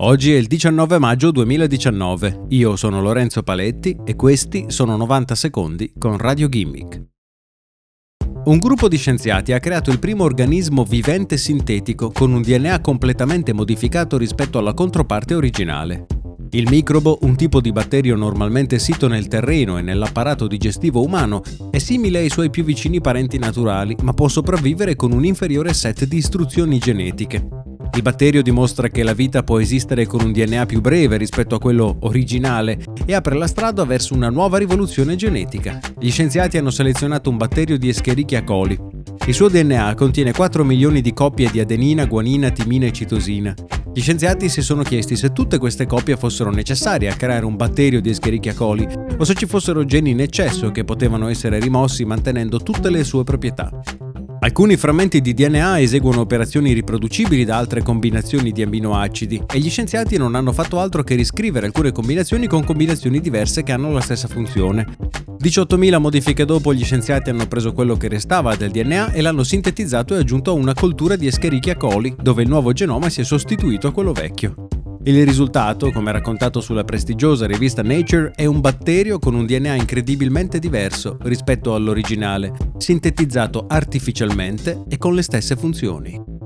Oggi è il 19 maggio 2019, io sono Lorenzo Paletti e questi sono 90 secondi con Radio Gimmick. Un gruppo di scienziati ha creato il primo organismo vivente sintetico con un DNA completamente modificato rispetto alla controparte originale. Il microbo, un tipo di batterio normalmente sito nel terreno e nell'apparato digestivo umano, è simile ai suoi più vicini parenti naturali, ma può sopravvivere con un inferiore set di istruzioni genetiche. Il batterio dimostra che la vita può esistere con un DNA più breve rispetto a quello originale e apre la strada verso una nuova rivoluzione genetica. Gli scienziati hanno selezionato un batterio di Escherichia coli. Il suo DNA contiene 4 milioni di copie di adenina, guanina, timina e citosina. Gli scienziati si sono chiesti se tutte queste copie fossero necessarie a creare un batterio di Escherichia coli o se ci fossero geni in eccesso che potevano essere rimossi mantenendo tutte le sue proprietà. Alcuni frammenti di DNA eseguono operazioni riproducibili da altre combinazioni di amminoacidi e gli scienziati non hanno fatto altro che riscrivere alcune combinazioni con combinazioni diverse che hanno la stessa funzione. 18.000 modifiche dopo, gli scienziati hanno preso quello che restava del DNA e l'hanno sintetizzato e aggiunto a una coltura di Escherichia coli, dove il nuovo genoma si è sostituito a quello vecchio. Il risultato, come raccontato sulla prestigiosa rivista Nature, è un batterio con un DNA incredibilmente diverso rispetto all'originale, sintetizzato artificialmente e con le stesse funzioni.